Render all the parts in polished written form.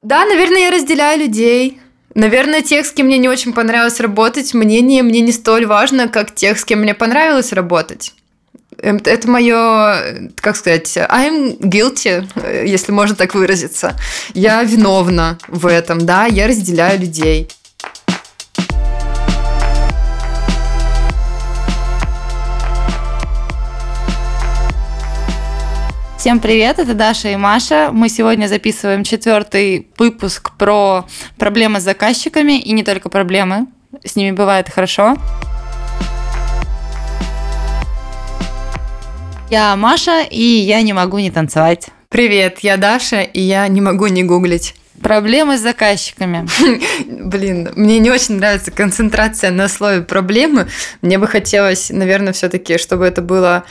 Да, наверное, я разделяю людей. Наверное, тех, с кем мне не очень понравилось работать, мнение мне не столь важно, как тех, с кем мне понравилось работать. Это мое, как сказать, I'm guilty, если можно так выразиться. Я виновна в этом, да, я разделяю людей. Всем привет, это Даша и Маша. Мы сегодня записываем 4-й выпуск про проблемы с заказчиками, и не только проблемы, с ними бывает хорошо. Я Маша, и я не могу не танцевать. Привет, я Даша, и я не могу не гуглить. Проблемы с заказчиками. Блин, мне не очень нравится концентрация на слове «проблемы». Мне бы хотелось, наверное, все-таки, чтобы это было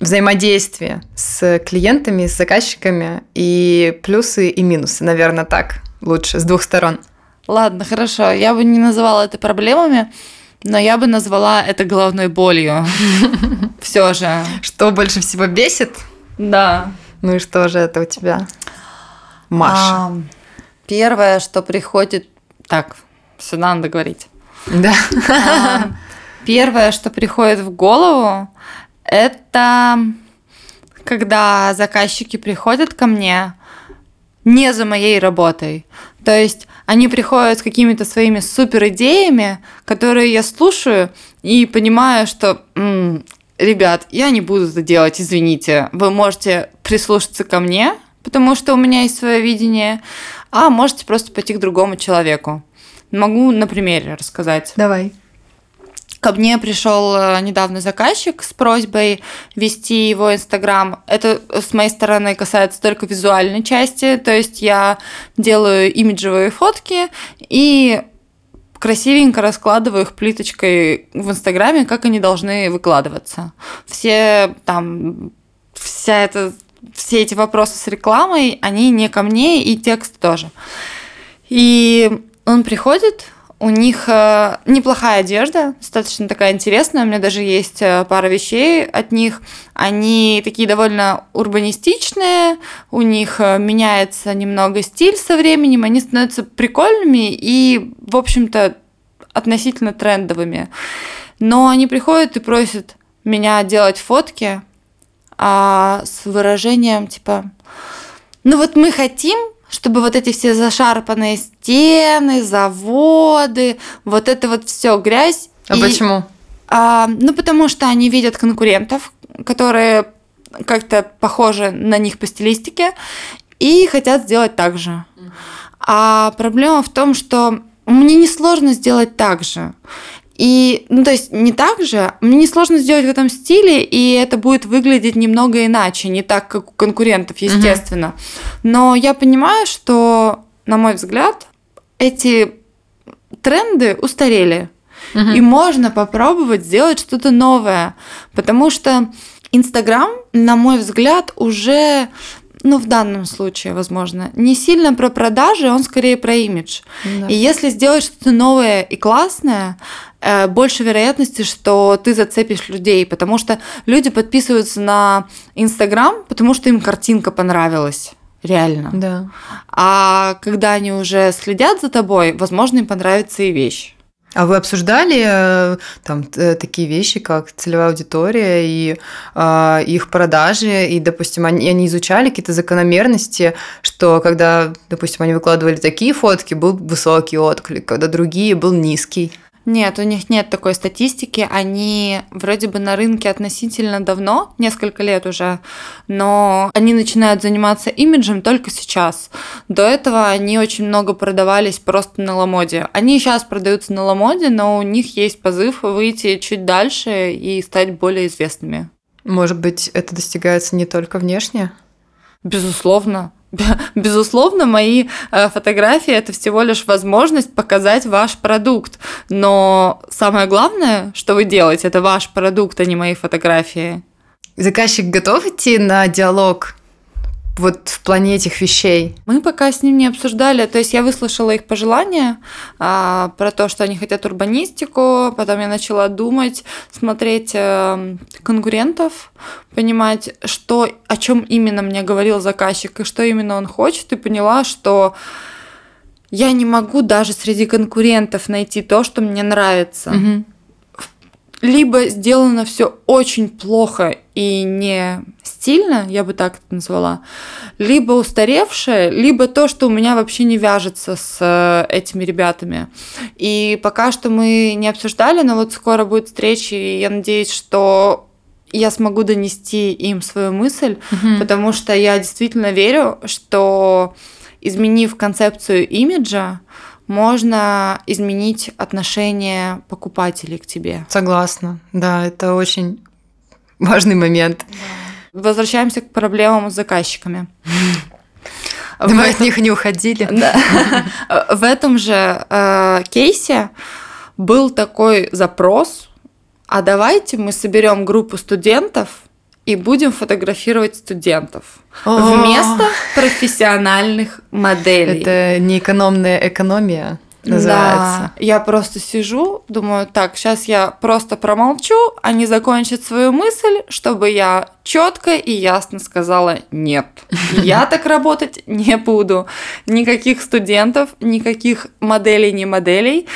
взаимодействие с клиентами, с заказчиками, и плюсы, и минусы, наверное, так лучше, с двух сторон. Ладно, хорошо, я бы не называла это проблемами, но я бы назвала это головной болью. Все же. Что больше всего бесит? Да. Ну и что же это у тебя, Маша? Первое, что приходит... Так, сюда надо говорить. Да. Первое, что приходит в голову, это когда заказчики приходят ко мне не за моей работой. То есть они приходят с какими-то своими супер идеями, которые я слушаю и понимаю, что, ребят, я не буду это делать, извините, вы можете прислушаться ко мне, потому что у меня есть свое видение, а можете просто пойти к другому человеку. Могу на примере рассказать. Давай. Ко мне пришел недавно заказчик с просьбой вести его Инстаграм. Это, с моей стороны, касается только визуальной части. То есть я делаю имиджевые фотки и красивенько раскладываю их плиточкой в Инстаграме, как они должны выкладываться. Все эти вопросы с рекламой, они не ко мне, и текст тоже. И он приходит... У них неплохая одежда, достаточно такая интересная. У меня даже есть пара вещей от них. Они такие довольно урбанистичные, у них меняется немного стиль со временем, они становятся прикольными и, в общем-то, относительно трендовыми. Но они приходят и просят меня делать фотки с выражением типа «Ну вот мы хотим, чтобы вот эти все зашарпанные стены, заводы, вот это вот все грязь». А почему? Потому что они видят конкурентов, которые как-то похожи на них по стилистике, и хотят сделать так же. А проблема в том, что мне несложно сделать так же. Не так же, мне несложно сделать в этом стиле, и это будет выглядеть немного иначе, не так, как у конкурентов, естественно. Uh-huh. Но я понимаю, что, на мой взгляд, эти тренды устарели, uh-huh. и можно попробовать сделать что-то новое, потому что Инстаграм, на мой взгляд, уже... в данном случае, возможно, не сильно про продажи, он скорее про имидж. Да. И если сделать что-то новое и классное, больше вероятности, что ты зацепишь людей, потому что люди подписываются на Инстаграм, потому что им картинка понравилась. Реально. Да. А когда они уже следят за тобой, возможно, им понравится и вещь. А вы обсуждали там такие вещи, как целевая аудитория и их продажи, и, допустим, они изучали какие-то закономерности, что когда, допустим, они выкладывали такие фотки, был высокий отклик, когда другие был низкий? Нет, у них нет такой статистики, они вроде бы на рынке относительно давно, несколько лет уже, но они начинают заниматься имиджем только сейчас. До этого они очень много продавались просто на Ламоде. Они сейчас продаются на Ламоде, но у них есть позыв выйти чуть дальше и стать более известными. Может быть, это достигается не только внешне? Безусловно. Безусловно, мои фотографии – это всего лишь возможность показать ваш продукт. Но самое главное, что вы делаете, это ваш продукт, а не мои фотографии. Заказчик готов идти на диалог вот в плане этих вещей? Мы пока с ним не обсуждали, то есть я выслушала их пожелания про то, что они хотят урбанистику, потом я начала думать, смотреть конкурентов, понимать, что, о чем именно мне говорил заказчик и что именно он хочет, и поняла, что я не могу даже среди конкурентов найти то, что мне нравится. Угу. Либо сделано все очень плохо и не стильно, я бы так это назвала, либо устаревшее, либо то, что у меня вообще не вяжется с этими ребятами. И пока что мы не обсуждали, но вот скоро будет встреча, и я надеюсь, что я смогу донести им свою мысль, угу. потому что я действительно верю, что, изменив концепцию имиджа, можно изменить отношение покупателей к тебе. Согласна. Да, это очень важный момент. Возвращаемся к проблемам с заказчиками. Мы от них не уходили. В этом же кейсе был такой запрос: а давайте мы соберем группу студентов и будем фотографировать студентов вместо профессиональных моделей. Это неэкономная экономия называется. Да, я просто сижу, думаю, так, сейчас я просто промолчу, они закончат свою мысль, чтобы я четко и ясно сказала «нет». Я так работать не буду. Никаких студентов, никаких моделей, не моделей.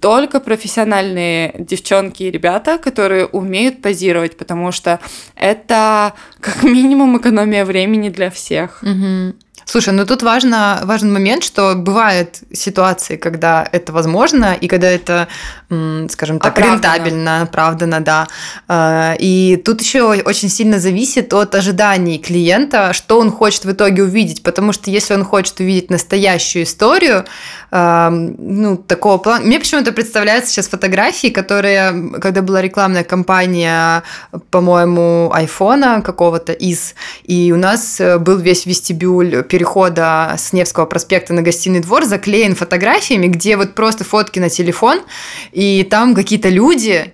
Только профессиональные девчонки и ребята, которые умеют позировать, потому что это как минимум экономия времени для всех. Угу. Слушай, ну тут важен момент, что бывают ситуации, когда это возможно, и когда это, скажем так, рентабельно, оправдано, да. И тут еще очень сильно зависит от ожиданий клиента, что он хочет в итоге увидеть, потому что если он хочет увидеть настоящую историю, ну, такого плана... Мне почему-то представляются сейчас фотографии, которые, когда была рекламная кампания, по-моему, айфона какого-то и у нас был весь вестибюль перехода с Невского проспекта на Гостиный двор заклеен фотографиями, где вот просто фотки на телефон, и там какие-то люди...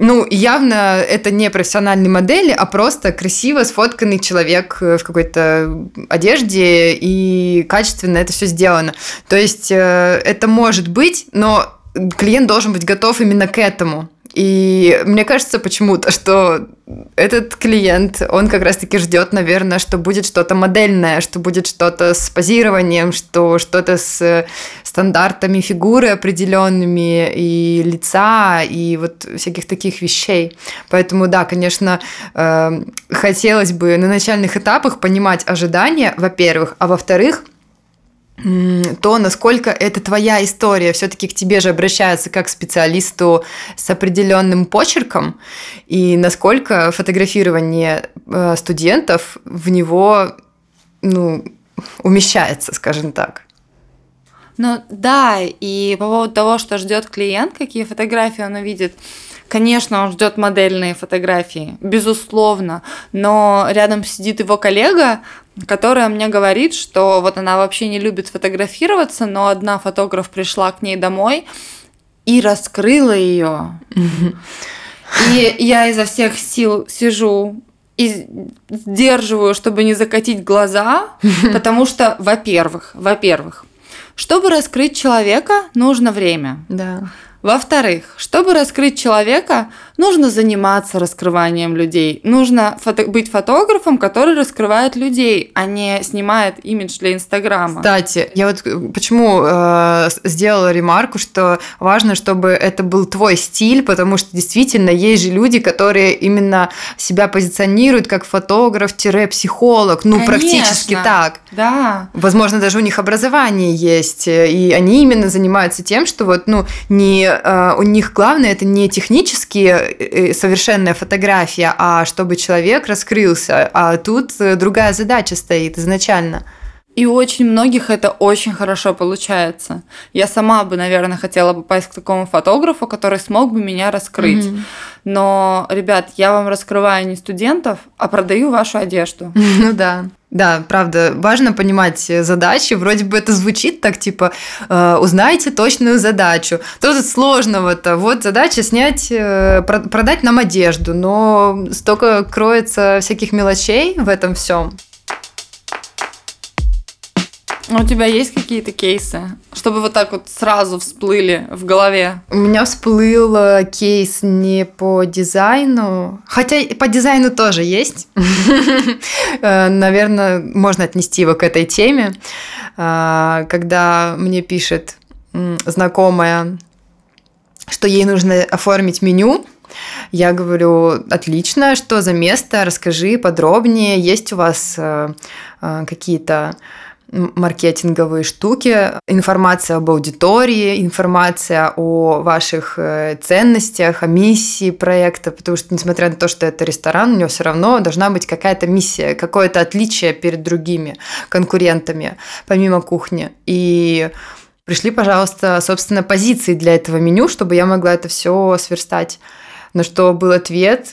Ну, явно это не профессиональные модели, а просто красиво сфотканный человек в какой-то одежде, и качественно это все сделано. То есть это может быть, но клиент должен быть готов именно к этому. И мне кажется почему-то, что этот клиент, он как раз-таки ждет, наверное, что будет что-то модельное, что будет что-то с позированием, что что-то с стандартами фигуры определенными и лица, и вот всяких таких вещей. Поэтому, да, конечно, хотелось бы на начальных этапах понимать ожидания, во-первых, а во-вторых, то, насколько это твоя история. Все-таки к тебе же обращаются как к специалисту с определенным почерком, и насколько фотографирование студентов в него, ну, умещается, скажем так. Ну да, и по поводу того, что ждет клиент, какие фотографии он увидит. Конечно, он ждет модельные фотографии, безусловно, но рядом сидит его коллега, которая мне говорит, что вот она вообще не любит фотографироваться, но одна фотограф пришла к ней домой и раскрыла ее. И я изо всех сил сижу и сдерживаю, чтобы не закатить глаза, потому что, во-первых, чтобы раскрыть человека, нужно время. Да. Во-вторых, чтобы раскрыть человека, нужно заниматься раскрыванием людей. Нужно быть фотографом, который раскрывает людей, а не снимает имидж для Инстаграма. Кстати, я вот почему сделала ремарку, что важно, чтобы это был твой стиль, потому что действительно есть же люди, которые именно себя позиционируют как фотограф-психолог. Ну, конечно, практически так. Да. Возможно, даже у них образование есть, и они именно занимаются тем, что вот, ну, не... у них главное это не технически совершенная фотография, а чтобы человек раскрылся. А тут другая задача стоит изначально. И у очень многих это очень хорошо получается. Я сама бы, наверное, хотела попасть к такому фотографу, который смог бы меня раскрыть. Mm-hmm. Но, ребят, я вам раскрываю не студентов, а продаю вашу одежду. Ну да. Да, правда, важно понимать задачи. Вроде бы это звучит так, типа, узнайте точную задачу. Тоже сложного-то. Вот задача снять, продать нам одежду. Но столько кроется всяких мелочей в этом всем. А у тебя есть какие-то кейсы, чтобы вот так вот сразу всплыли в голове? У меня всплыл кейс не по дизайну, хотя и по дизайну тоже есть. Наверное, можно отнести его к этой теме. Когда мне пишет знакомая, что ей нужно оформить меню, я говорю: отлично, что за место, расскажи подробнее, есть у вас какие-то маркетинговые штуки, информация об аудитории, информация о ваших ценностях, о миссии проекта, потому что, несмотря на то, что это ресторан, у него все равно должна быть какая-то миссия, какое-то отличие перед другими конкурентами, помимо кухни. И пришли, пожалуйста, собственно, позиции для этого меню, чтобы я могла это все сверстать. На что был ответ,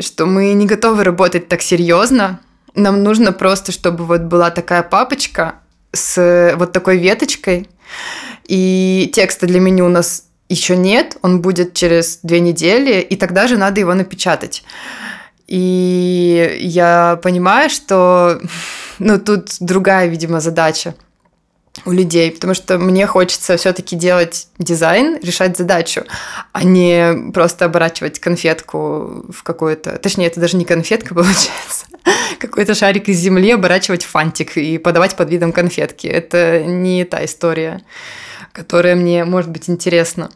что мы не готовы работать так серьезно, нам нужно просто, чтобы вот была такая папочка с вот такой веточкой, и текста для меню у нас еще нет, он будет через 2 недели, и тогда же надо его напечатать. И я понимаю, что тут другая, видимо, задача у людей, потому что мне хочется все-таки делать дизайн, решать задачу, а не просто оборачивать конфетку в какую-то... Точнее, это даже не конфетка получается, какой-то шарик из земли оборачивать в фантик и подавать под видом конфетки. Это не та история, которая мне, может быть, интересна.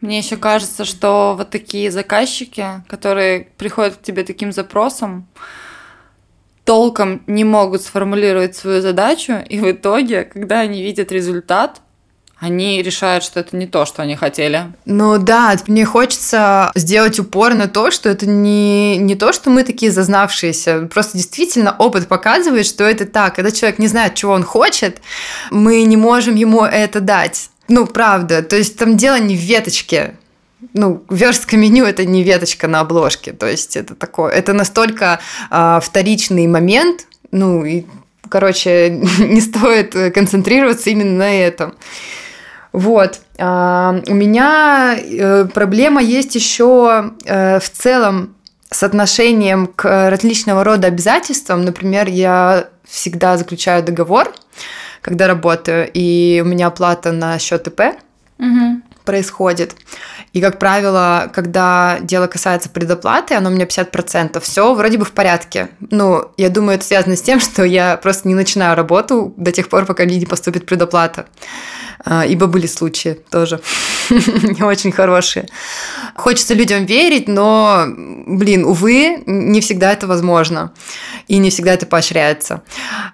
Мне еще кажется, что вот такие заказчики, которые приходят к тебе таким запросом, толком не могут сформулировать свою задачу, и в итоге, когда они видят результат, они решают, что это не то, что они хотели. Ну да, мне хочется сделать упор на то, что это не то, что мы такие зазнавшиеся. Просто действительно опыт показывает, что это так. Когда человек не знает, чего он хочет, мы не можем ему это дать. Правда. То есть там дело не в веточке. Верстка меню – это не веточка на обложке. То есть это такое, это настолько вторичный момент. Не стоит концентрироваться именно на этом. Вот. У меня проблема есть еще в целом с отношением к различного рода обязательствам. Например, я всегда заключаю договор, когда работаю, и у меня оплата на счет ИП. Угу. Происходит. И, как правило, когда дело касается предоплаты, оно у меня 50%, все вроде бы в порядке. Я думаю, это связано с тем, что я просто не начинаю работу до тех пор, пока мне не поступит предоплата. Ибо были случаи тоже не очень хорошие. Хочется людям верить, но, увы, не всегда это возможно. И не всегда это поощряется.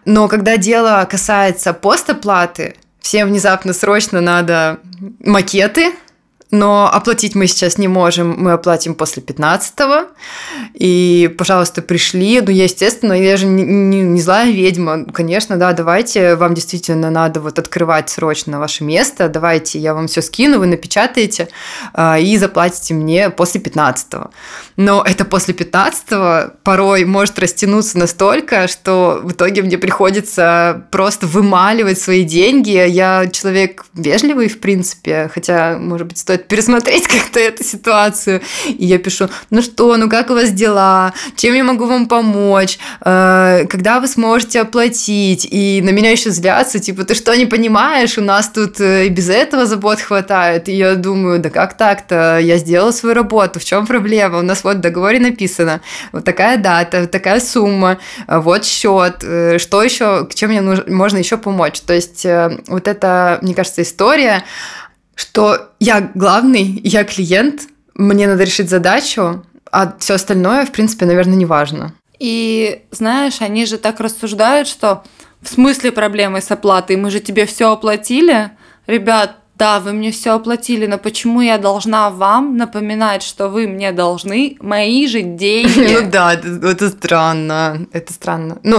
Но когда дело касается постоплаты, всем внезапно срочно надо макеты, но оплатить мы сейчас не можем, мы оплатим после 15-го, и, пожалуйста, пришли, я, естественно, я же не злая ведьма, конечно, да, давайте, вам действительно надо открывать срочно ваше место, давайте, я вам все скину, вы напечатаете и заплатите мне после 15-го. Но это после 15-го порой может растянуться настолько, что в итоге мне приходится просто вымаливать свои деньги, я человек вежливый, в принципе, хотя, может быть, стоит пересмотреть как-то эту ситуацию. И я пишу: как у вас дела? Чем я могу вам помочь? Когда вы сможете оплатить? И на меня еще злятся, ты что, не понимаешь? У нас тут и без этого забот хватает. И я думаю, да как так-то? Я сделала свою работу, в чем проблема? У нас в договоре написано, такая дата, такая сумма, счет, что еще, чем мне можно еще помочь? То есть это, мне кажется, история, что я главный, я клиент, мне надо решить задачу, а все остальное, в принципе, наверное, не важно. И знаешь, они же так рассуждают, что в смысле проблемы с оплатой, мы же тебе все оплатили, ребят, да, вы мне все оплатили, но почему я должна вам напоминать, что вы мне должны мои же деньги? Это странно,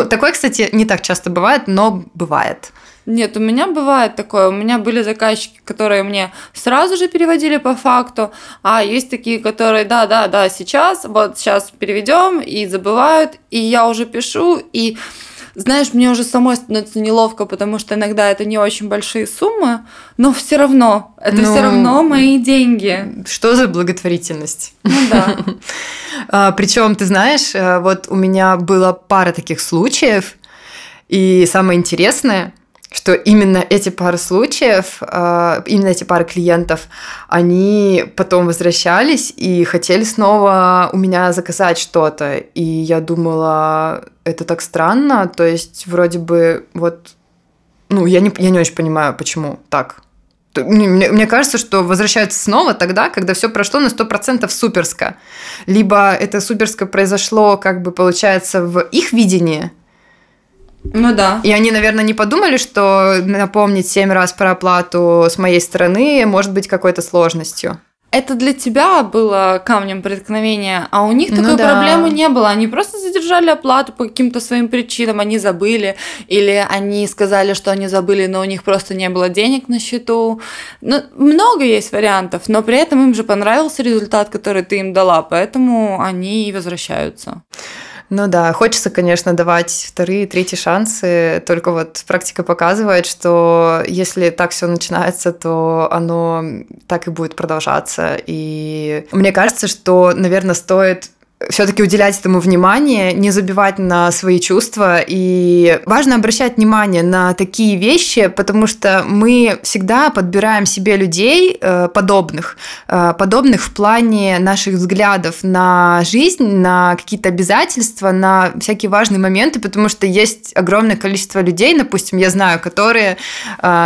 такое, кстати, не так часто бывает, но бывает. Нет, у меня бывает такое. У меня были заказчики, которые мне сразу же переводили по факту, а есть такие, которые да, сейчас переведем, и забывают, и я уже пишу, и знаешь, мне уже самой становится неловко, потому что иногда это не очень большие суммы, но все равно, все равно мои деньги. Что за благотворительность? Да. Причем, ты знаешь, у меня была пара таких случаев, и самое интересное, что именно эти пары случаев, именно эти пары клиентов, они потом возвращались и хотели снова у меня заказать что-то. И я думала, это так странно, то есть вроде бы вот... Ну, я не очень понимаю, почему так. Мне кажется, что возвращаются снова тогда, когда все прошло на 100% суперско. Либо это суперско произошло, как бы, получается, в их видении. Ну да. И они, наверное, не подумали, что напомнить 7 раз про оплату с моей стороны может быть какой-то сложностью. Это для тебя было камнем преткновения, а у них такой проблемы не было. Они просто задержали оплату по каким-то своим причинам, они забыли, или они сказали, что они забыли, но у них просто не было денег на счету. Ну, много есть вариантов, но при этом им же понравился результат, который ты им дала, поэтому они и возвращаются. Ну да, хочется, конечно, давать вторые, третьи шансы, только вот практика показывает, что если так все начинается, то оно так и будет продолжаться. И мне кажется, что, наверное, стоит все-таки уделять этому внимание, не забивать на свои чувства. И важно обращать внимание на такие вещи, потому что мы всегда подбираем себе людей подобных. Подобных в плане наших взглядов на жизнь, на какие-то обязательства, на всякие важные моменты, потому что есть огромное количество людей, допустим, я знаю, которые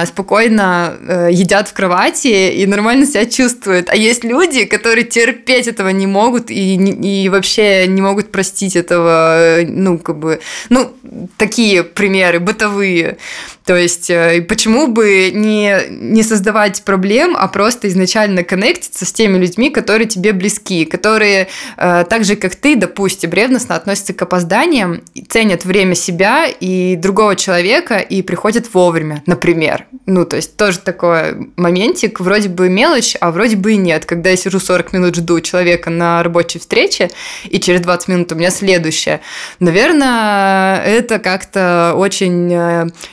спокойно едят в кровати и нормально себя чувствуют. А есть люди, которые терпеть этого не могут и вообще не могут простить этого, ну, как бы, ну, такие примеры бытовые. То есть, почему бы не создавать проблем, а просто изначально коннектиться с теми людьми, которые тебе близки, которые так же, как ты, допустим, ревностно относятся к опозданиям, ценят время себя и другого человека и приходят вовремя, например. Ну, то есть, тоже такой моментик, вроде бы мелочь, а вроде бы и нет. Когда я сижу 40 минут, жду человека на рабочей встрече, и через 20 минут у меня следующее. Наверное, это как-то очень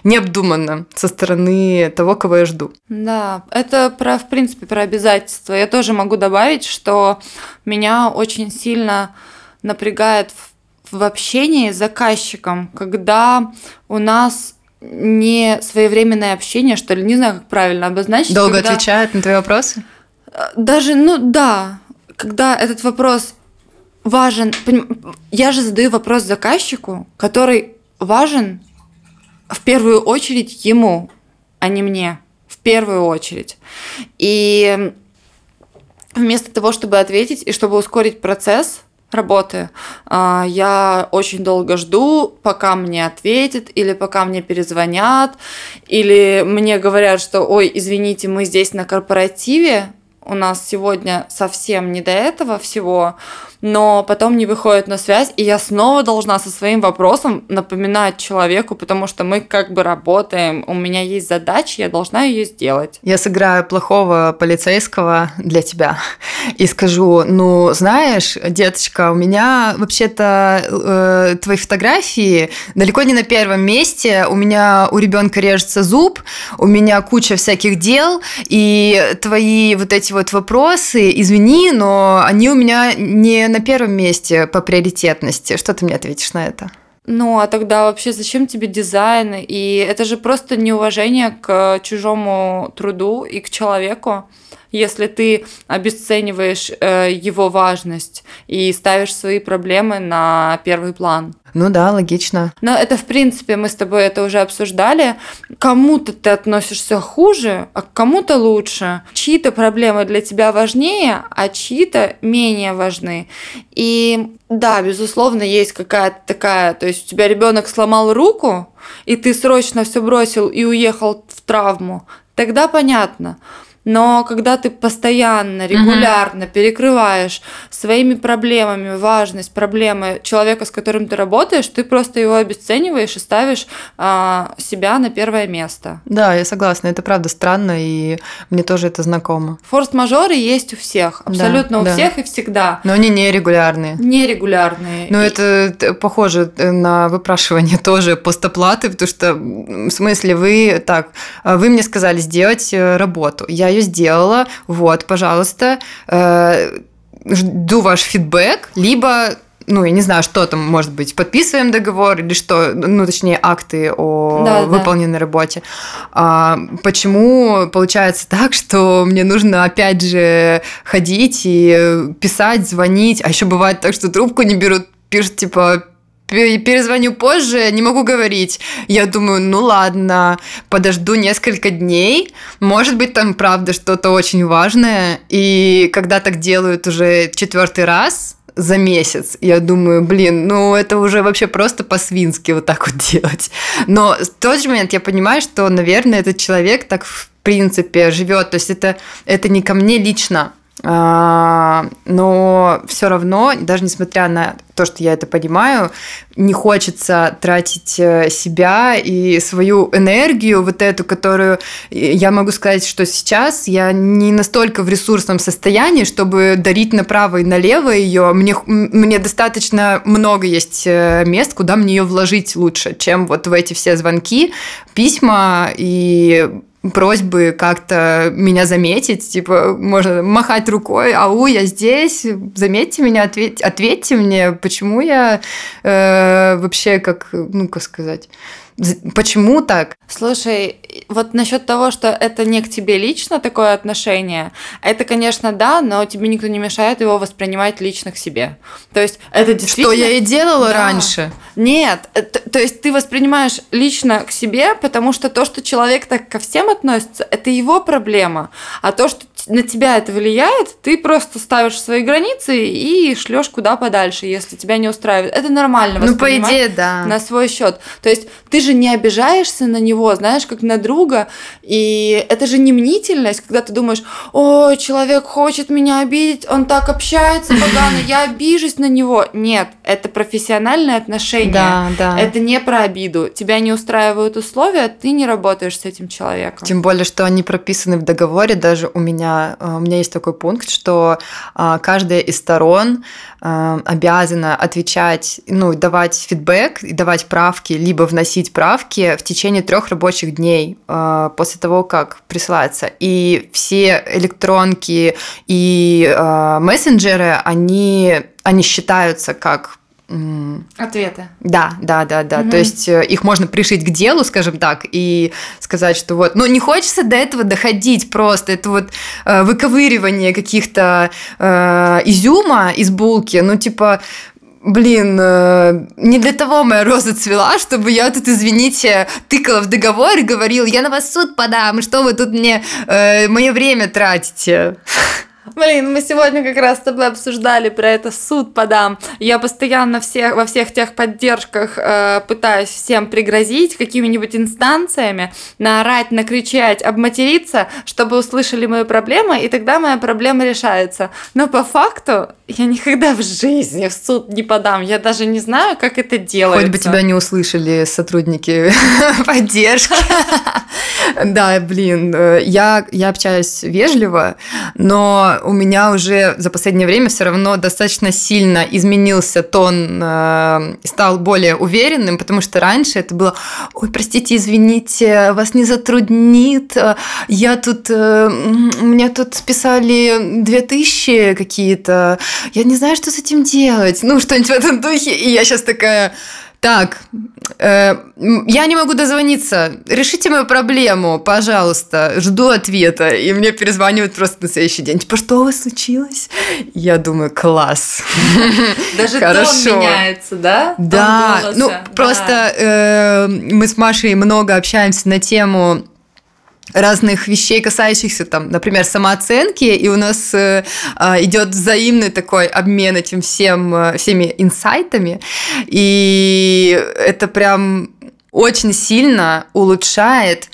необдуманно со стороны того, кого я жду. Да, это про, в принципе, про обязательства. Я тоже могу добавить, что меня очень сильно напрягает в общении с заказчиком, когда у нас не своевременное общение, что ли, не знаю, как правильно обозначить. Долго когда... отвечают на твои вопросы? Даже, ну да, когда этот вопрос... важен, я же задаю вопрос заказчику, который важен в первую очередь ему, а не мне, в первую очередь. И вместо того, чтобы ответить и чтобы ускорить процесс работы, я очень долго жду, пока мне ответят, или пока мне перезвонят, или мне говорят, что «Ой, извините, мы здесь на корпоративе, у нас сегодня совсем не до этого всего», но потом не выходит на связь, и я снова должна со своим вопросом напоминать человеку, потому что мы как бы работаем, у меня есть задача, я должна ее сделать. Я сыграю плохого полицейского для тебя и скажу, ну, знаешь, деточка, у меня вообще-то твои фотографии далеко не на первом месте, у меня у ребенка режется зуб, у меня куча всяких дел, и твои вот эти вот вопросы, извини, но они у меня не на первом месте по приоритетности. Что ты мне ответишь на это? Ну, а тогда вообще зачем тебе дизайн? И это же просто неуважение к чужому труду и к человеку, если ты обесцениваешь его важность и ставишь свои проблемы на первый план. Ну да, логично. Но это, в принципе, мы с тобой это уже обсуждали. Кому-то ты относишься хуже, а к кому-то лучше. Чьи-то проблемы для тебя важнее, а чьи-то менее важны. И да, безусловно, есть какая-то такая... То есть у тебя ребенок сломал руку, и ты срочно все бросил и уехал в травму. Тогда понятно. Но когда ты постоянно, регулярно перекрываешь своими проблемами важность проблемы человека, с которым ты работаешь, ты просто его обесцениваешь и ставишь себя на первое место. Да, я согласна, это правда странно, и мне тоже это знакомо. Форс-мажоры есть у всех, абсолютно да, у всех и всегда. Но они нерегулярные. Нерегулярные. Но и... это похоже на выпрашивание тоже постоплаты, потому что, в смысле, вы мне сказали сделать работу, я ее сделала, вот, пожалуйста, жду ваш фидбэк, либо ну, я не знаю, что там, может быть, подписываем договор или что, ну, точнее, акты о выполненной работе. А почему получается так, что мне нужно опять же ходить и писать, звонить, а еще бывает так, что трубку не берут, пишут, типа, перезвоню позже, не могу говорить. Я думаю, ну ладно, подожду несколько дней, может быть, там правда что-то очень важное, и когда так делают уже 4-й раз за месяц, я думаю, блин, ну это уже вообще просто по-свински вот так вот делать. Но в тот же момент я понимаю, что, наверное, этот человек так в принципе живет, то есть это не ко мне лично. Но все равно, даже несмотря на то, что я это понимаю, не хочется тратить себя и свою энергию, вот эту, которую я могу сказать, что сейчас я не настолько в ресурсном состоянии, чтобы дарить направо и налево ее. Мне достаточно много есть мест, куда мне ее вложить лучше, чем вот в эти все звонки, письма и просьбы как-то меня заметить, типа, можно махать рукой, ау, я здесь, заметьте меня, ответьте мне, почему я вообще как, ну, как сказать, почему так? Слушай, вот насчет того, что это не к тебе лично такое отношение, это, конечно, да, но тебе никто не мешает его воспринимать лично к себе. То есть это действительно... Что я и делала раньше. Нет, то есть ты воспринимаешь лично к себе, потому что то, что человек так ко всем относится, это его проблема. А то, что на тебя это влияет, ты просто ставишь свои границы и шлёшь куда подальше, если тебя не устраивает. Это нормально воспринимать, ну, по идее, да, на свой счет. То есть ты же не обижаешься на него, знаешь, как на друга, и это же не мнительность, когда ты думаешь, ой, человек хочет меня обидеть, он так общается погано, я обижусь на него. Нет, это профессиональные отношения, да. Это не про обиду. Тебя не устраивают условия, ты не работаешь с этим человеком. Тем более, что они прописаны в договоре, даже у меня есть такой пункт, что каждая из сторон обязана отвечать, ну, давать фидбэк, давать правки, либо вносить правки в течение 3 рабочих дней после того, как присылается. И все электронки и мессенджеры, они считаются как... Ответы. Да. Угу. То есть их можно пришить к делу, скажем так, и сказать, что вот... Ну, не хочется до этого доходить просто. Это вот выковыривание каких-то изюма из булки. Ну, типа... Блин, не для того моя роза цвела, чтобы я тут, извините, тыкала в договор и говорила, я на вас в суд подам, что вы тут мне мое время тратите? Блин, мы сегодня как раз с тобой обсуждали про это, суд подам. Я постоянно во всех техподдержках пытаюсь всем пригрозить какими-нибудь инстанциями, наорать, накричать, обматериться, чтобы услышали мою проблему, и тогда моя проблема решается. Но по факту я никогда в жизни в суд не подам. Я даже не знаю, как это делается. Хоть бы тебя не услышали сотрудники поддержки. Да, блин, я общаюсь вежливо, но у меня уже за последнее время все равно достаточно сильно изменился тон, стал более уверенным, потому что раньше это было, ой, простите, извините, вас не затруднит, мне тут списали 2000 какие-то, я не знаю, что с этим делать, ну, что-нибудь в этом духе, и я сейчас такая... Так, я не могу дозвониться, решите мою проблему, пожалуйста, жду ответа, и мне перезванивают просто на следующий день, типа, что у вас случилось? Я думаю, класс. Даже тон меняется, да? Да, ну, просто мы с Машей много общаемся на тему... разных вещей, касающихся, там, например, самооценки, и у нас идет взаимный такой обмен этим всеми инсайтами, и это прям очень сильно улучшает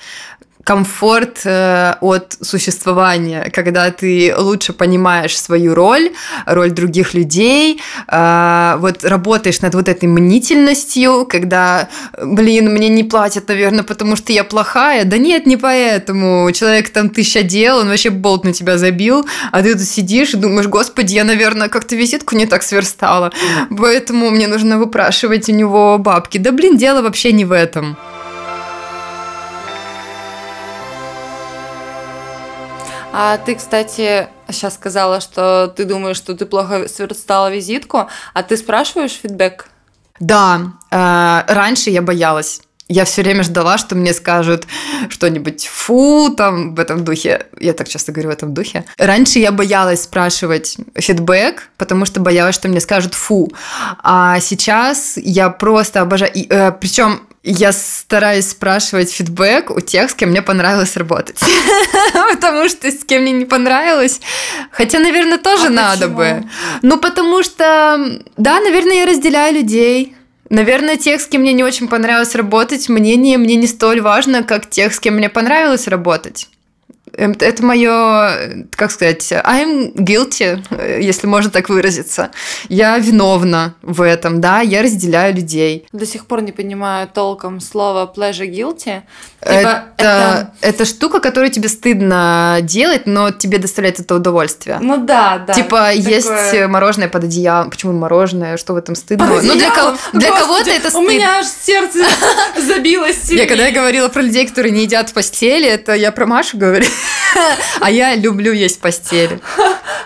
комфорт от существования, когда ты лучше понимаешь свою роль других людей, вот работаешь над вот этой мнительностью, когда, блин, мне не платят, наверное, потому что я плохая, да нет, не поэтому, человек там 1000 дел, он вообще болт на тебя забил, а ты тут сидишь и думаешь, господи, я, наверное, как-то визитку не так сверстала, поэтому мне нужно выпрашивать у него бабки, да, блин, дело вообще не в этом. А ты, кстати, сейчас сказала, что ты думаешь, что ты плохо сверстала визитку, а ты спрашиваешь фидбэк? Да, раньше я боялась. Я все время ждала, что мне скажут что-нибудь «фу», там, в этом духе. Я так часто говорю «в этом духе». Раньше я боялась спрашивать фидбэк, потому что боялась, что мне скажут «фу». А сейчас я просто обожаю... Причем я стараюсь спрашивать фидбэк у тех, с кем мне понравилось работать. Потому что с кем мне не понравилось. Хотя, наверное, тоже надо бы. Ну, потому что... Да, наверное, я разделяю людей. Наверное, тех, с кем мне не очень понравилось работать, мнение мне не столь важно, как тех, с кем мне понравилось работать. Это мое, как сказать, I'm guilty, если можно так выразиться. Я виновна в этом, да, я разделяю людей. До сих пор не понимаю толком слова pleasure guilty. Это штука, которую тебе стыдно делать, но тебе доставляет это удовольствие. Ну да. Типа есть такое... мороженое под одеялом. Почему мороженое? Что в этом стыдного? Ну для кого-то это стыдно. У меня аж сердце забилось сильнее. Когда я говорила про людей, которые не едят в постели, это я про Машу говорила. А я люблю есть в постели.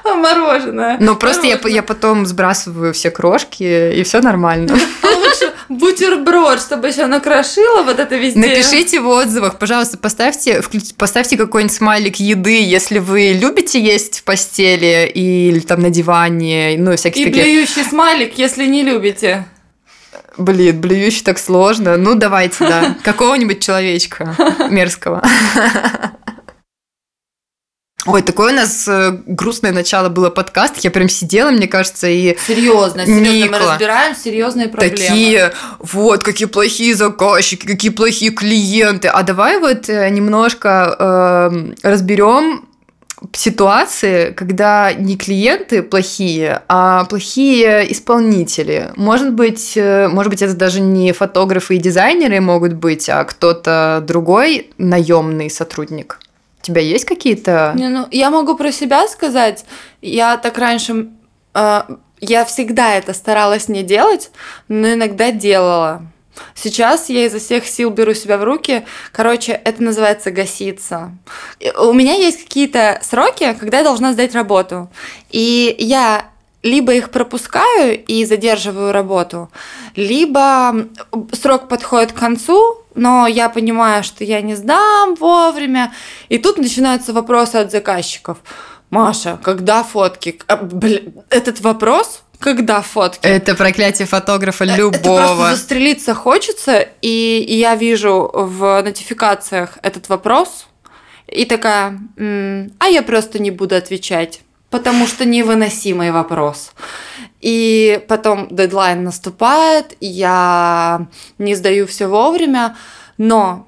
Мороженое. Но просто я потом сбрасываю все крошки, и все нормально. А лучше бутерброд, чтобы еще накрошила вот это везде. Напишите в отзывах, пожалуйста, поставьте какой-нибудь смайлик еды, если вы любите есть в постели или там на диване, ну, всякие такие. И блюющий смайлик, если не любите. Блин, блюющий так сложно. Ну, давайте, да, какого-нибудь человечка мерзкого. Ой, такое у нас грустное начало было подкаст. Я прям сидела, мне кажется, и серьезно, мы разбираем серьезные проблемы. Такие, вот, какие плохие заказчики, какие плохие клиенты. А давай вот немножко разберем ситуации, когда не клиенты плохие, а плохие исполнители. Может быть, это даже не фотографы и дизайнеры могут быть, а кто-то другой наемный сотрудник. У тебя есть какие-то... Я могу про себя сказать. Я так раньше... я всегда это старалась не делать, но иногда делала. Сейчас я изо всех сил беру себя в руки. Короче, это называется гаситься. У меня есть какие-то сроки, когда я должна сдать работу. И я либо их пропускаю и задерживаю работу, либо срок подходит к концу, но я понимаю, что я не сдам вовремя. И тут начинаются вопросы от заказчиков. Маша, когда фотки? Этот вопрос, когда фотки? Это проклятие фотографа любого. Это просто застрелиться хочется, и я вижу в нотификациях этот вопрос, и такая, а я просто не буду отвечать, потому что невыносимый вопрос. И потом дедлайн наступает, я не сдаю все вовремя, но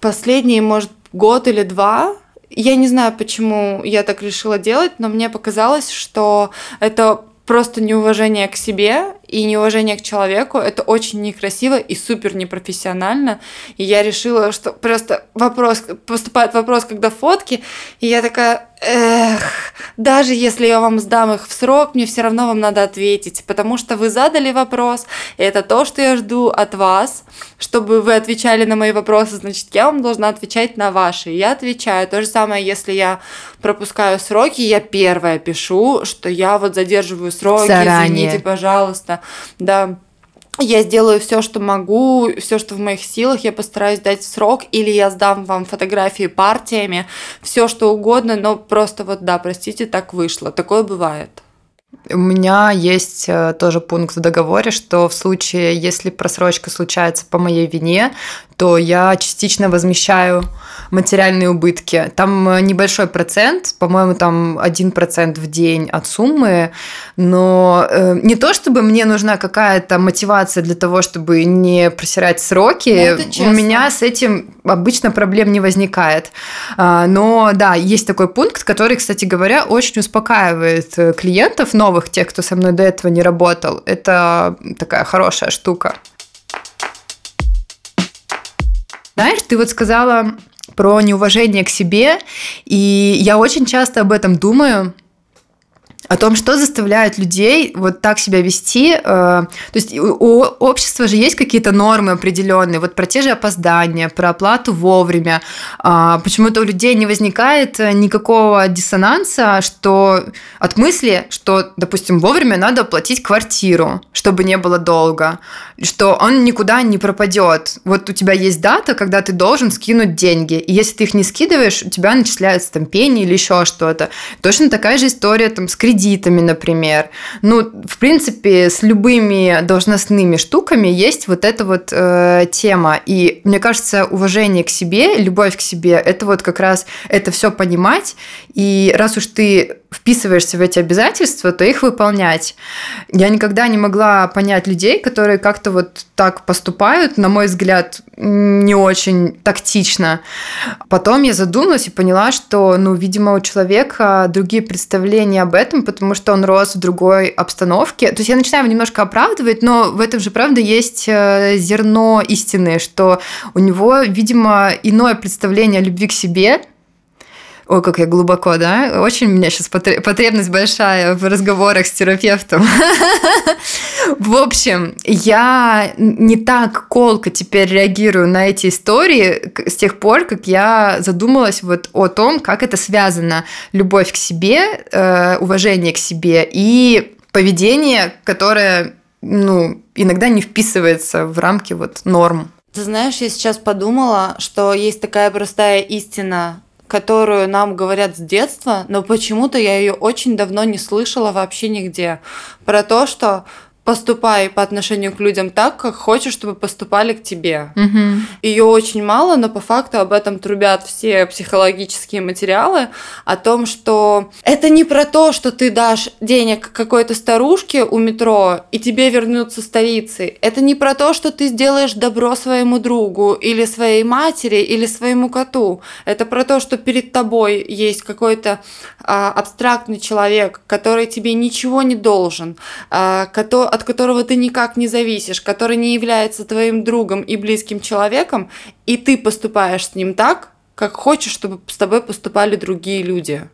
последние, может, год или два, я не знаю, почему я так решила делать, но мне показалось, что это просто неуважение к себе и неуважение к человеку. Это очень некрасиво и супер непрофессионально. И я решила, что просто поступает вопрос, когда фотки, и я такая... даже если я вам сдам их в срок, мне все равно вам надо ответить, потому что вы задали вопрос, и это то, что я жду от вас, чтобы вы отвечали на мои вопросы, значит, я вам должна отвечать на ваши, я отвечаю. То же самое, если я пропускаю сроки, я первая пишу, что я вот задерживаю сроки, заранее. Извините, пожалуйста, да. Я сделаю все, что могу, все, что в моих силах, я постараюсь дать срок, или я сдам вам фотографии партиями, все, что угодно, но просто вот, да, простите, так вышло, такое бывает. У меня есть тоже пункт в договоре, что в случае, если просрочка случается по моей вине, то я частично возмещаю материальные убытки. Там небольшой процент, по-моему, там 1% в день от суммы, но не то, чтобы мне нужна какая-то мотивация для того, чтобы не просирать сроки, у меня с этим обычно проблем не возникает. Но да, есть такой пункт, который, кстати говоря, очень успокаивает клиентов новых, тех, кто со мной до этого не работал. Это такая хорошая штука. Знаешь, ты вот сказала про неуважение к себе, и я очень часто об этом думаю, о том, что заставляет людей вот так себя вести. То есть у общества же есть какие-то нормы определенные, вот про те же опоздания, про оплату вовремя. Почему-то у людей не возникает никакого диссонанса, что от мысли, что, допустим, вовремя надо оплатить квартиру, чтобы не было долго, что он никуда не пропадет. Вот у тебя есть дата, когда ты должен скинуть деньги, и если ты их не скидываешь, у тебя начисляются там пени или еще что-то. Точно такая же история там с кредитами, например. Ну, в принципе, с любыми должностными штуками есть вот эта вот тема. И мне кажется, уважение к себе, любовь к себе, это вот как раз это все понимать. И раз уж ты вписываешься в эти обязательства, то их выполнять. Я никогда не могла понять людей, которые как-то вот так поступают, на мой взгляд, не очень тактично. Потом я задумалась и поняла, что, ну, видимо, у человека другие представления об этом, потому что он рос в другой обстановке. То есть я начинаю его немножко оправдывать, но в этом же, правда, есть зерно истины, что у него, видимо, иное представление о любви к себе. Ой, как я глубоко, да? Очень у меня сейчас потребность большая в разговорах с терапевтом. В общем, я не так колко теперь реагирую на эти истории с тех пор, как я задумалась вот о том, как это связано. Любовь к себе, уважение к себе и поведение, которое, ну, иногда не вписывается в рамки вот норм. Ты знаешь, я сейчас подумала, что есть такая простая истина, которую нам говорят с детства, но почему-то я ее очень давно не слышала вообще нигде. Про то, что поступай по отношению к людям так, как хочешь, чтобы поступали к тебе. Mm-hmm. Ее очень мало, но по факту об этом трубят все психологические материалы, о том, что это не про то, что ты дашь денег какой-то старушке у метро, и тебе вернутся старицы. Это не про то, что ты сделаешь добро своему другу, или своей матери, или своему коту. Это про то, что перед тобой есть какой-то абстрактный человек, который тебе ничего не должен, от которого ты никак не зависишь, который не является твоим другом и близким человеком, и ты поступаешь с ним так, как хочешь, чтобы с тобой поступали другие люди.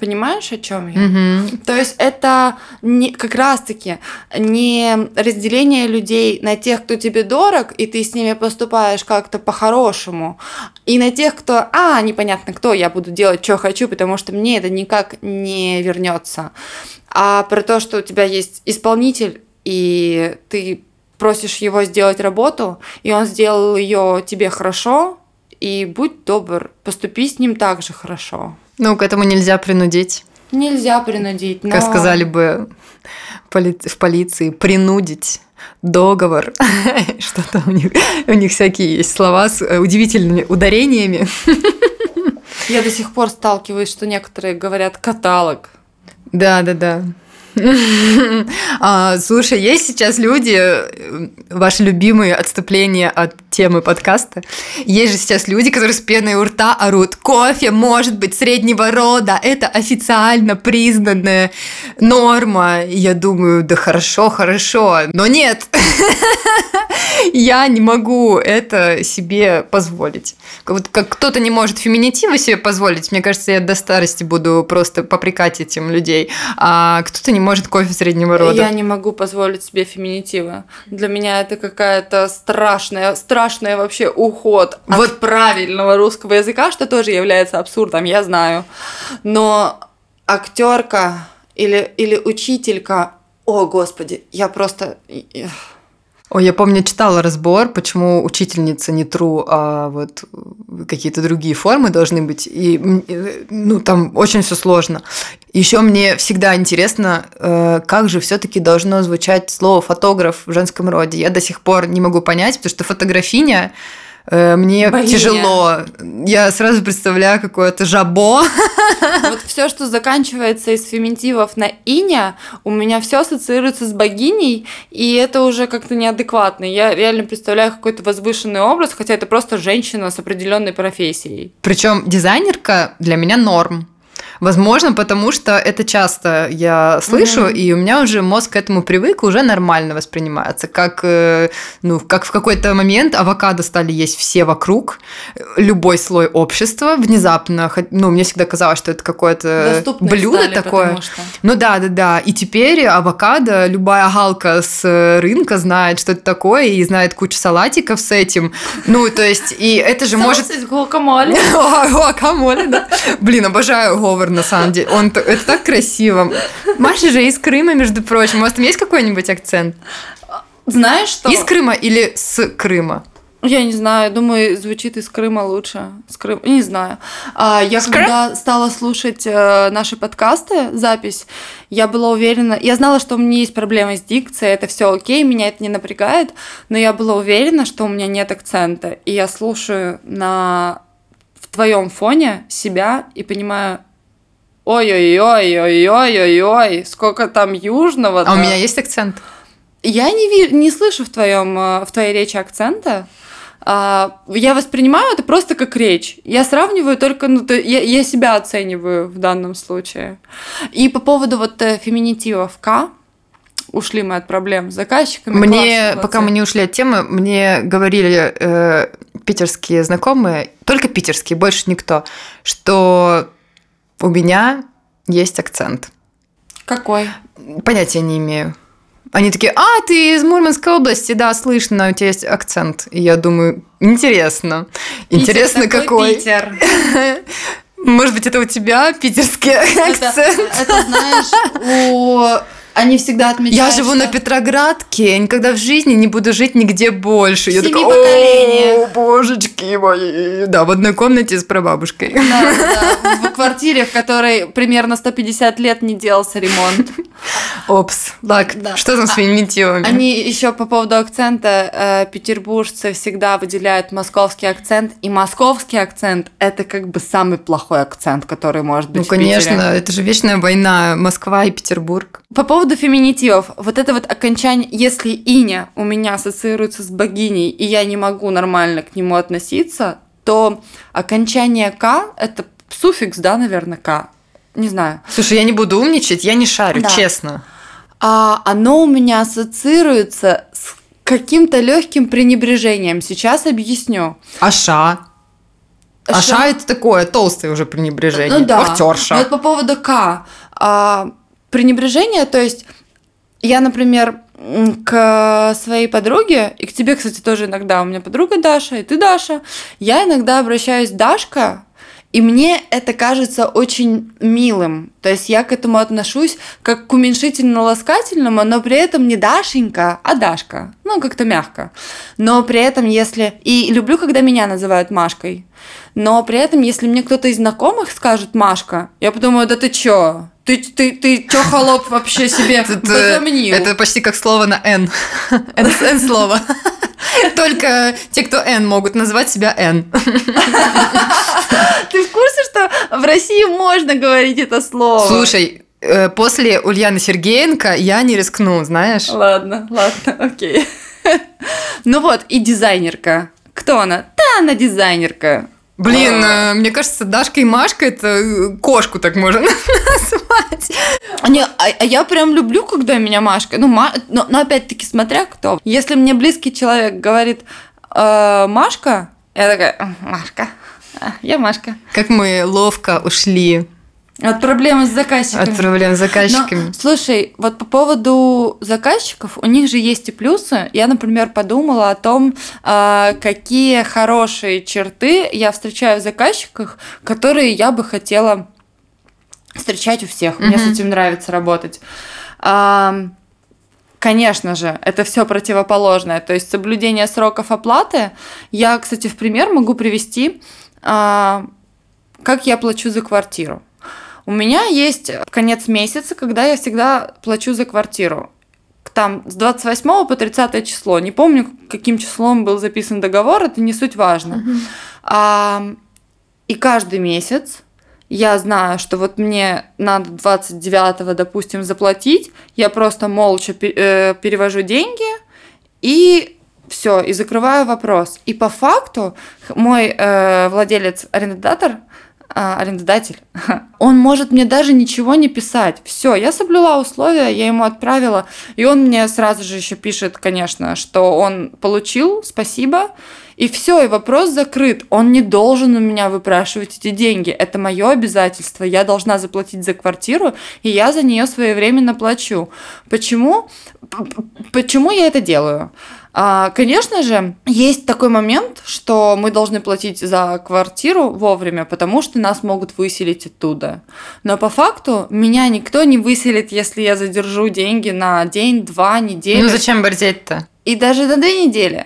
Понимаешь, о чем я? Mm-hmm. То есть это не, как раз-таки не разделение людей на тех, кто тебе дорог, и ты с ними поступаешь как-то по-хорошему, и на тех, кто, непонятно кто, я буду делать, что хочу, потому что мне это никак не вернется. А про то, что у тебя есть исполнитель, и ты просишь его сделать работу, и он сделал ее тебе хорошо, и будь добр, поступи с ним так же хорошо. Ну, к этому нельзя принудить. Нельзя принудить, но... Как сказали бы в полиции, принудить, договор. Что-то у них всякие есть слова с удивительными ударениями. Я до сих пор сталкиваюсь, что некоторые говорят «каталог». Да-да-да. Слушай, есть сейчас люди, ваши любимые отступления от темы подкаста, есть же сейчас люди, которые с пеной у рта орут: кофе может быть среднего рода, это официально признанная норма. Я думаю, да хорошо, хорошо, но нет, я не могу это себе позволить. Вот как кто-то не может феминитива себе позволить, мне кажется, я до старости буду просто попрекать этим людей, а кто-то не может кофе среднего рода. Я не могу позволить себе феминитива. Для меня это какая-то страшная вообще уход от правильного русского языка, что тоже является абсурдом, я знаю. Но актерка или учителька, о господи, я просто... Ой, я помню, читала разбор, почему учительница не true, а вот какие-то другие формы должны быть. И, ну, там очень все сложно. Еще мне всегда интересно, как же все-таки должно звучать слово «фотограф» в женском роде. Я до сих пор не могу понять, потому что фотографиня мне Боиня. Тяжело. Я сразу представляю какое-то жабо. Вот все, что заканчивается из феминитивов на «иня», у меня все ассоциируется с богиней, и это уже как-то неадекватно. Я реально представляю какой-то возвышенный образ, хотя это просто женщина с определенной профессией. Причем дизайнерка для меня норм. Возможно, потому что это часто я слышу, и у меня уже мозг к этому привык, уже нормально воспринимается. Как, ну, как в какой-то момент авокадо стали есть все вокруг, любой слой общества внезапно. Ну, мне всегда казалось, что это какое-то доступные блюдо стали, такое. Ну да. И теперь авокадо, любая галка с рынка знает, что это такое, и знает кучу салатиков с этим. Ну, то есть, и это же может... Салат с гуакамоле. Гуакамоле, да. Блин, обожаю говор, на самом деле. Это так красиво. Маша же из Крыма, между прочим. У вас там есть какой-нибудь акцент? Знаешь что? Из Крыма или с Крыма? Я не знаю, думаю, звучит из Крыма лучше. С Крыма, не знаю. Я когда стала слушать наши подкасты, запись, я была уверена, я знала, что у меня есть проблемы с дикцией, это все окей, меня это не напрягает, но я была уверена, что у меня нет акцента, и я слушаю на в твоем фоне себя и понимаю, ой-ой-ой, сколько там южного. А у меня есть акцент? Я не слышу в твоей речи акцента. Я воспринимаю это просто как речь. Я сравниваю только... Ну, я себя оцениваю в данном случае. И по поводу вот феминитивов «к». Ушли мы от проблем с заказчиками. Мне, пока мы не ушли от темы, мне говорили питерские знакомые, только питерские, больше никто, что у меня есть акцент. Какой? Понятия не имею. Они такие, ты из Мурманской области, да, слышно, у тебя есть акцент. И я думаю, интересно. Питер, интересно, какой Питер. Может быть, это у тебя питерский акцент? Это знаешь, они всегда отмечают. Я живу на Петроградке, я никогда в жизни не буду жить нигде больше. Я такая, о, божечки мои. Да, в одной комнате с прабабушкой. Да, в квартире, в которой примерно 150 лет не делался ремонт. Опс. Так, да. Что там с феминитивами? Они еще по поводу акцента. Петербуржцы всегда выделяют московский акцент. И московский акцент – это как бы самый плохой акцент, который может быть в Питере. Ну, конечно, это же вечная война Москва и Петербург. По поводу феминитивов. Вот это вот окончание, если «иня» у меня ассоциируется с богиней, и я не могу нормально к нему относиться, то окончание «к» – это суффикс, да, наверное, «к». Не знаю. Слушай, я не буду умничать, я не шарю, да. Честно. Оно у меня ассоциируется с каким-то легким пренебрежением. Сейчас объясню. Аша – это такое толстое уже пренебрежение. Ну да. Вахтерша. Вот по поводу «к». Пренебрежение, то есть я, например, к своей подруге, и к тебе, кстати, тоже иногда, у меня подруга Даша, и ты Даша, я иногда обращаюсь «Дашка», и мне это кажется очень милым. То есть я к этому отношусь как к уменьшительно-ласкательному, но при этом не Дашенька, а Дашка. Ну, как-то мягко. Но при этом если... И люблю, когда меня называют Машкой. Но при этом, если мне кто-то из знакомых скажет «Машка», я подумаю, да ты чё? Ты чё, холоп, вообще себе возомнил? Это почти как слово на «Н». «Н-слово». Только те, кто N, могут назвать себя N. Ты в курсе, что в России можно говорить это слово? Слушай, после Ульяны Сергеенко я не рискну, знаешь? Ладно, окей. Ну вот, и дизайнерка. Кто она? Да, она дизайнерка. Блин, мне кажется, Дашка и Машка – это кошку так можно назвать. Не, я прям люблю, когда меня Машка. Но опять-таки, смотря кто. Если мне близкий человек говорит «Машка», я такая «Машка, я Машка». Как мы ловко ушли. От проблемы с заказчиками. От проблем с заказчиками. Но, слушай, вот по поводу заказчиков, у них же есть и плюсы. Я, например, подумала о том, какие хорошие черты я встречаю в заказчиках, которые я бы хотела встречать у всех. Мне с этим нравится работать. Конечно же, это все противоположное. То есть соблюдение сроков оплаты. Я, кстати, в пример могу привести, как я плачу за квартиру. У меня есть конец месяца, когда я всегда плачу за квартиру. Там с 28 по 30 число. Не помню, каким числом был записан договор, это не суть важно. И каждый месяц я знаю, что вот мне надо 29-го, допустим, заплатить. Я просто молча перевожу деньги и... Все, и закрываю вопрос. И по факту мой владелец-арендодатор арендодатель, он может мне даже ничего не писать. Все, я соблюла условия, я ему отправила, и он мне сразу же еще пишет, конечно, что он получил, спасибо, и все, и вопрос закрыт. Он не должен у меня выпрашивать эти деньги, это мое обязательство, я должна заплатить за квартиру, и я за нее своевременно плачу. Почему я это делаю? Конечно же, есть такой момент, что мы должны платить за квартиру вовремя, потому что нас могут выселить оттуда. Но по факту меня никто не выселит, если я задержу деньги на день, два, неделю. Ну зачем борзеть-то? И даже на 2 недели.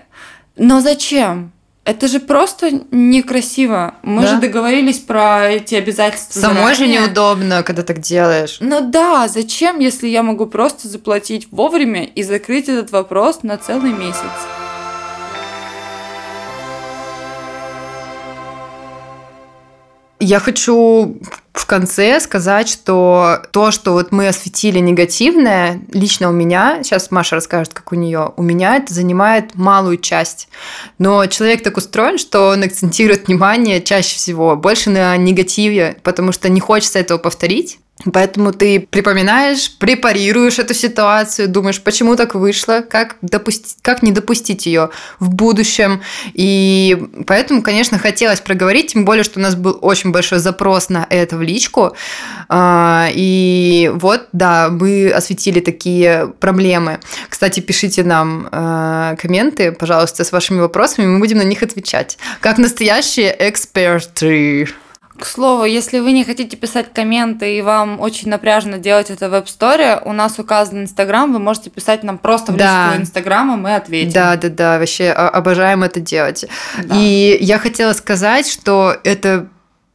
Но зачем? Это же просто некрасиво. Мы же договорились про эти обязательства. Самой же неудобно, когда так делаешь. Ну да, зачем, если я могу просто заплатить вовремя и закрыть этот вопрос на целый месяц? Я хочу в конце сказать, что то, что вот мы осветили негативное, лично у меня, сейчас Маша расскажет, как у меня это занимает малую часть. Но человек так устроен, что он акцентирует внимание чаще всего больше на негативе, потому что не хочется этого повторить. Поэтому ты припоминаешь, препарируешь эту ситуацию, думаешь, почему так вышло, как не допустить ее в будущем. И поэтому, конечно, хотелось проговорить, тем более, что у нас был очень большой запрос на это в личку. И вот, да, мы осветили такие проблемы. Кстати, пишите нам комменты, пожалуйста, с вашими вопросами, мы будем на них отвечать, как настоящие эксперты. К слову, если вы не хотите писать комменты и вам очень напряжно делать это в App Store, у нас указан Инстаграм, вы можете писать нам просто в личку Инстаграма, мы ответим. Да, вообще обожаем это делать. Да. И я хотела сказать, что это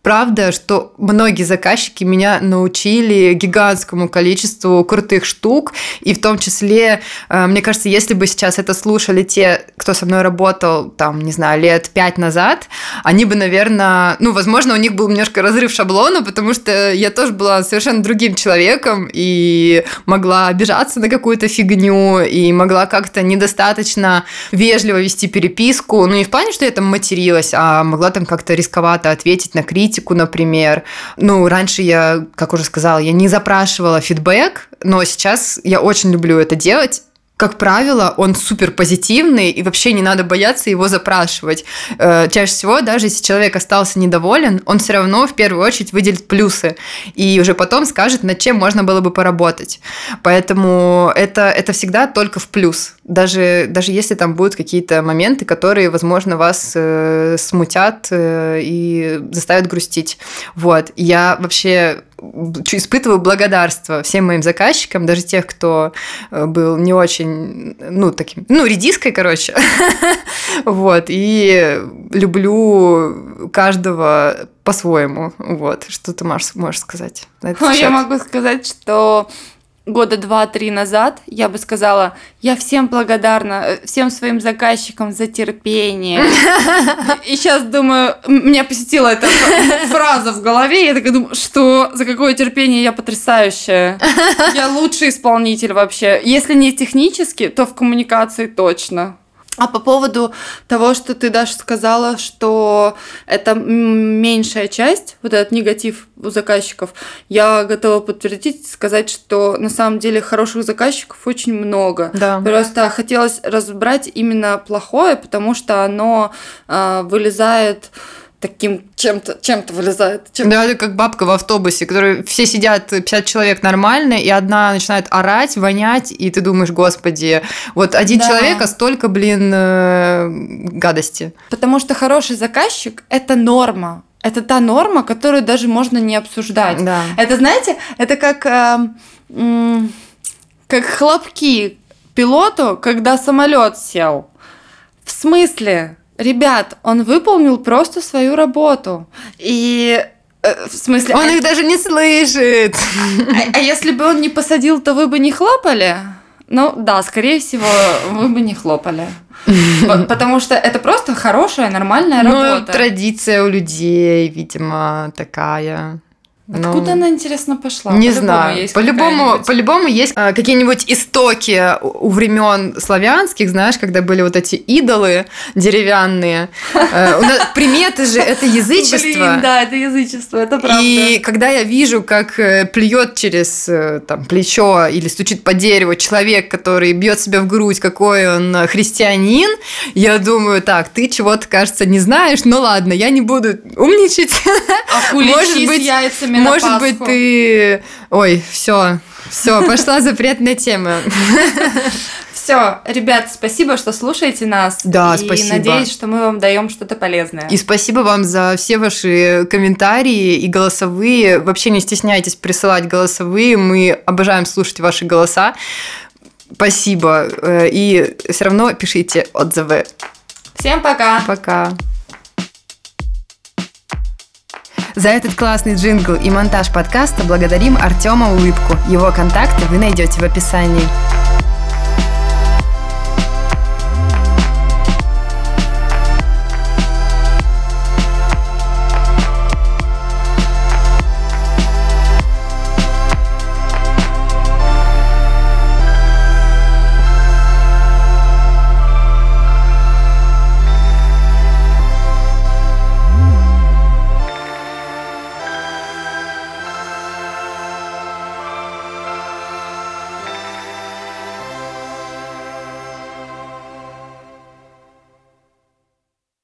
правда, что многие заказчики меня научили гигантскому количеству крутых штук, и в том числе, мне кажется, если бы сейчас это слушали те, кто со мной работал, там, не знаю, 5 лет назад, они бы, наверное, возможно, у них был немножко разрыв шаблона, потому что я тоже была совершенно другим человеком и могла обижаться на какую-то фигню, и могла как-то недостаточно вежливо вести переписку, не в плане, что я там материлась, а могла там как-то рисковато ответить на критику, например. Раньше я, как уже сказала, я не запрашивала фидбэк, но сейчас я очень люблю это делать. Как правило, он супер позитивный, и вообще не надо бояться его запрашивать. Чаще всего, даже если человек остался недоволен, он все равно в первую очередь выделит плюсы, и уже потом скажет, над чем можно было бы поработать. Поэтому это всегда только в плюс. Даже если там будут какие-то моменты, которые, возможно, вас смутят и заставят грустить. Вот. Я вообще испытываю благодарство всем моим заказчикам, даже тех, кто был не очень, редиской, короче. Вот, и люблю каждого по-своему. Вот, что ты, Маш, можешь сказать? Я могу сказать, что 2-3 года назад я бы сказала, я всем благодарна, всем своим заказчикам за терпение. И сейчас думаю, меня посетила эта фраза в голове, я такая думаю, что за какое терпение, я потрясающая. Я лучший исполнитель вообще. Если не технически, то в коммуникации точно. А по поводу того, что ты, Даша, сказала, что это меньшая часть, вот этот негатив у заказчиков, я готова подтвердить, сказать, что на самом деле хороших заказчиков очень много. Да. Просто хотелось разобрать именно плохое, потому что оно вылезает таким чем-то вылезает. Чем-то. Да, это как бабка в автобусе, которые все сидят, 50 человек нормально, и одна начинает орать, вонять, и ты думаешь, господи, вот один человек, а столько, гадости. Потому что хороший заказчик – это норма. Это та норма, которую даже можно не обсуждать. Да. Это, знаете, это как хлопки пилоту, когда самолет сел. В смысле? Ребят, он выполнил просто свою работу. И в смысле... Он их даже не слышит. А если бы он не посадил, то вы бы не хлопали? Скорее всего, вы бы не хлопали. Потому что это просто хорошая, нормальная работа. Традиция у людей, видимо, такая. Откуда она, интересно, пошла? Не знаю. По-любому есть какие-нибудь истоки у времен славянских, знаешь, когда были вот эти идолы деревянные. Приметы же, это язычество. Блин, да, это язычество, это правда. И когда я вижу, как плюет через там, плечо или стучит по дереву человек, который бьет себя в грудь, какой он христианин, я думаю, так, ты чего-то, кажется, не знаешь, ну ладно, я не буду умничать. А куличи с яйцами. Может быть, ты... Ой, все, пошла запретная тема. Все, ребят, спасибо, что слушаете нас. Да, спасибо. И надеюсь, что мы вам даем что-то полезное. И спасибо вам за все ваши комментарии и голосовые. Вообще не стесняйтесь присылать голосовые. Мы обожаем слушать ваши голоса. Спасибо. И все равно пишите отзывы. Всем пока. Пока. За этот классный джингл и монтаж подкаста благодарим Артема Улыбку. Его контакты вы найдете в описании.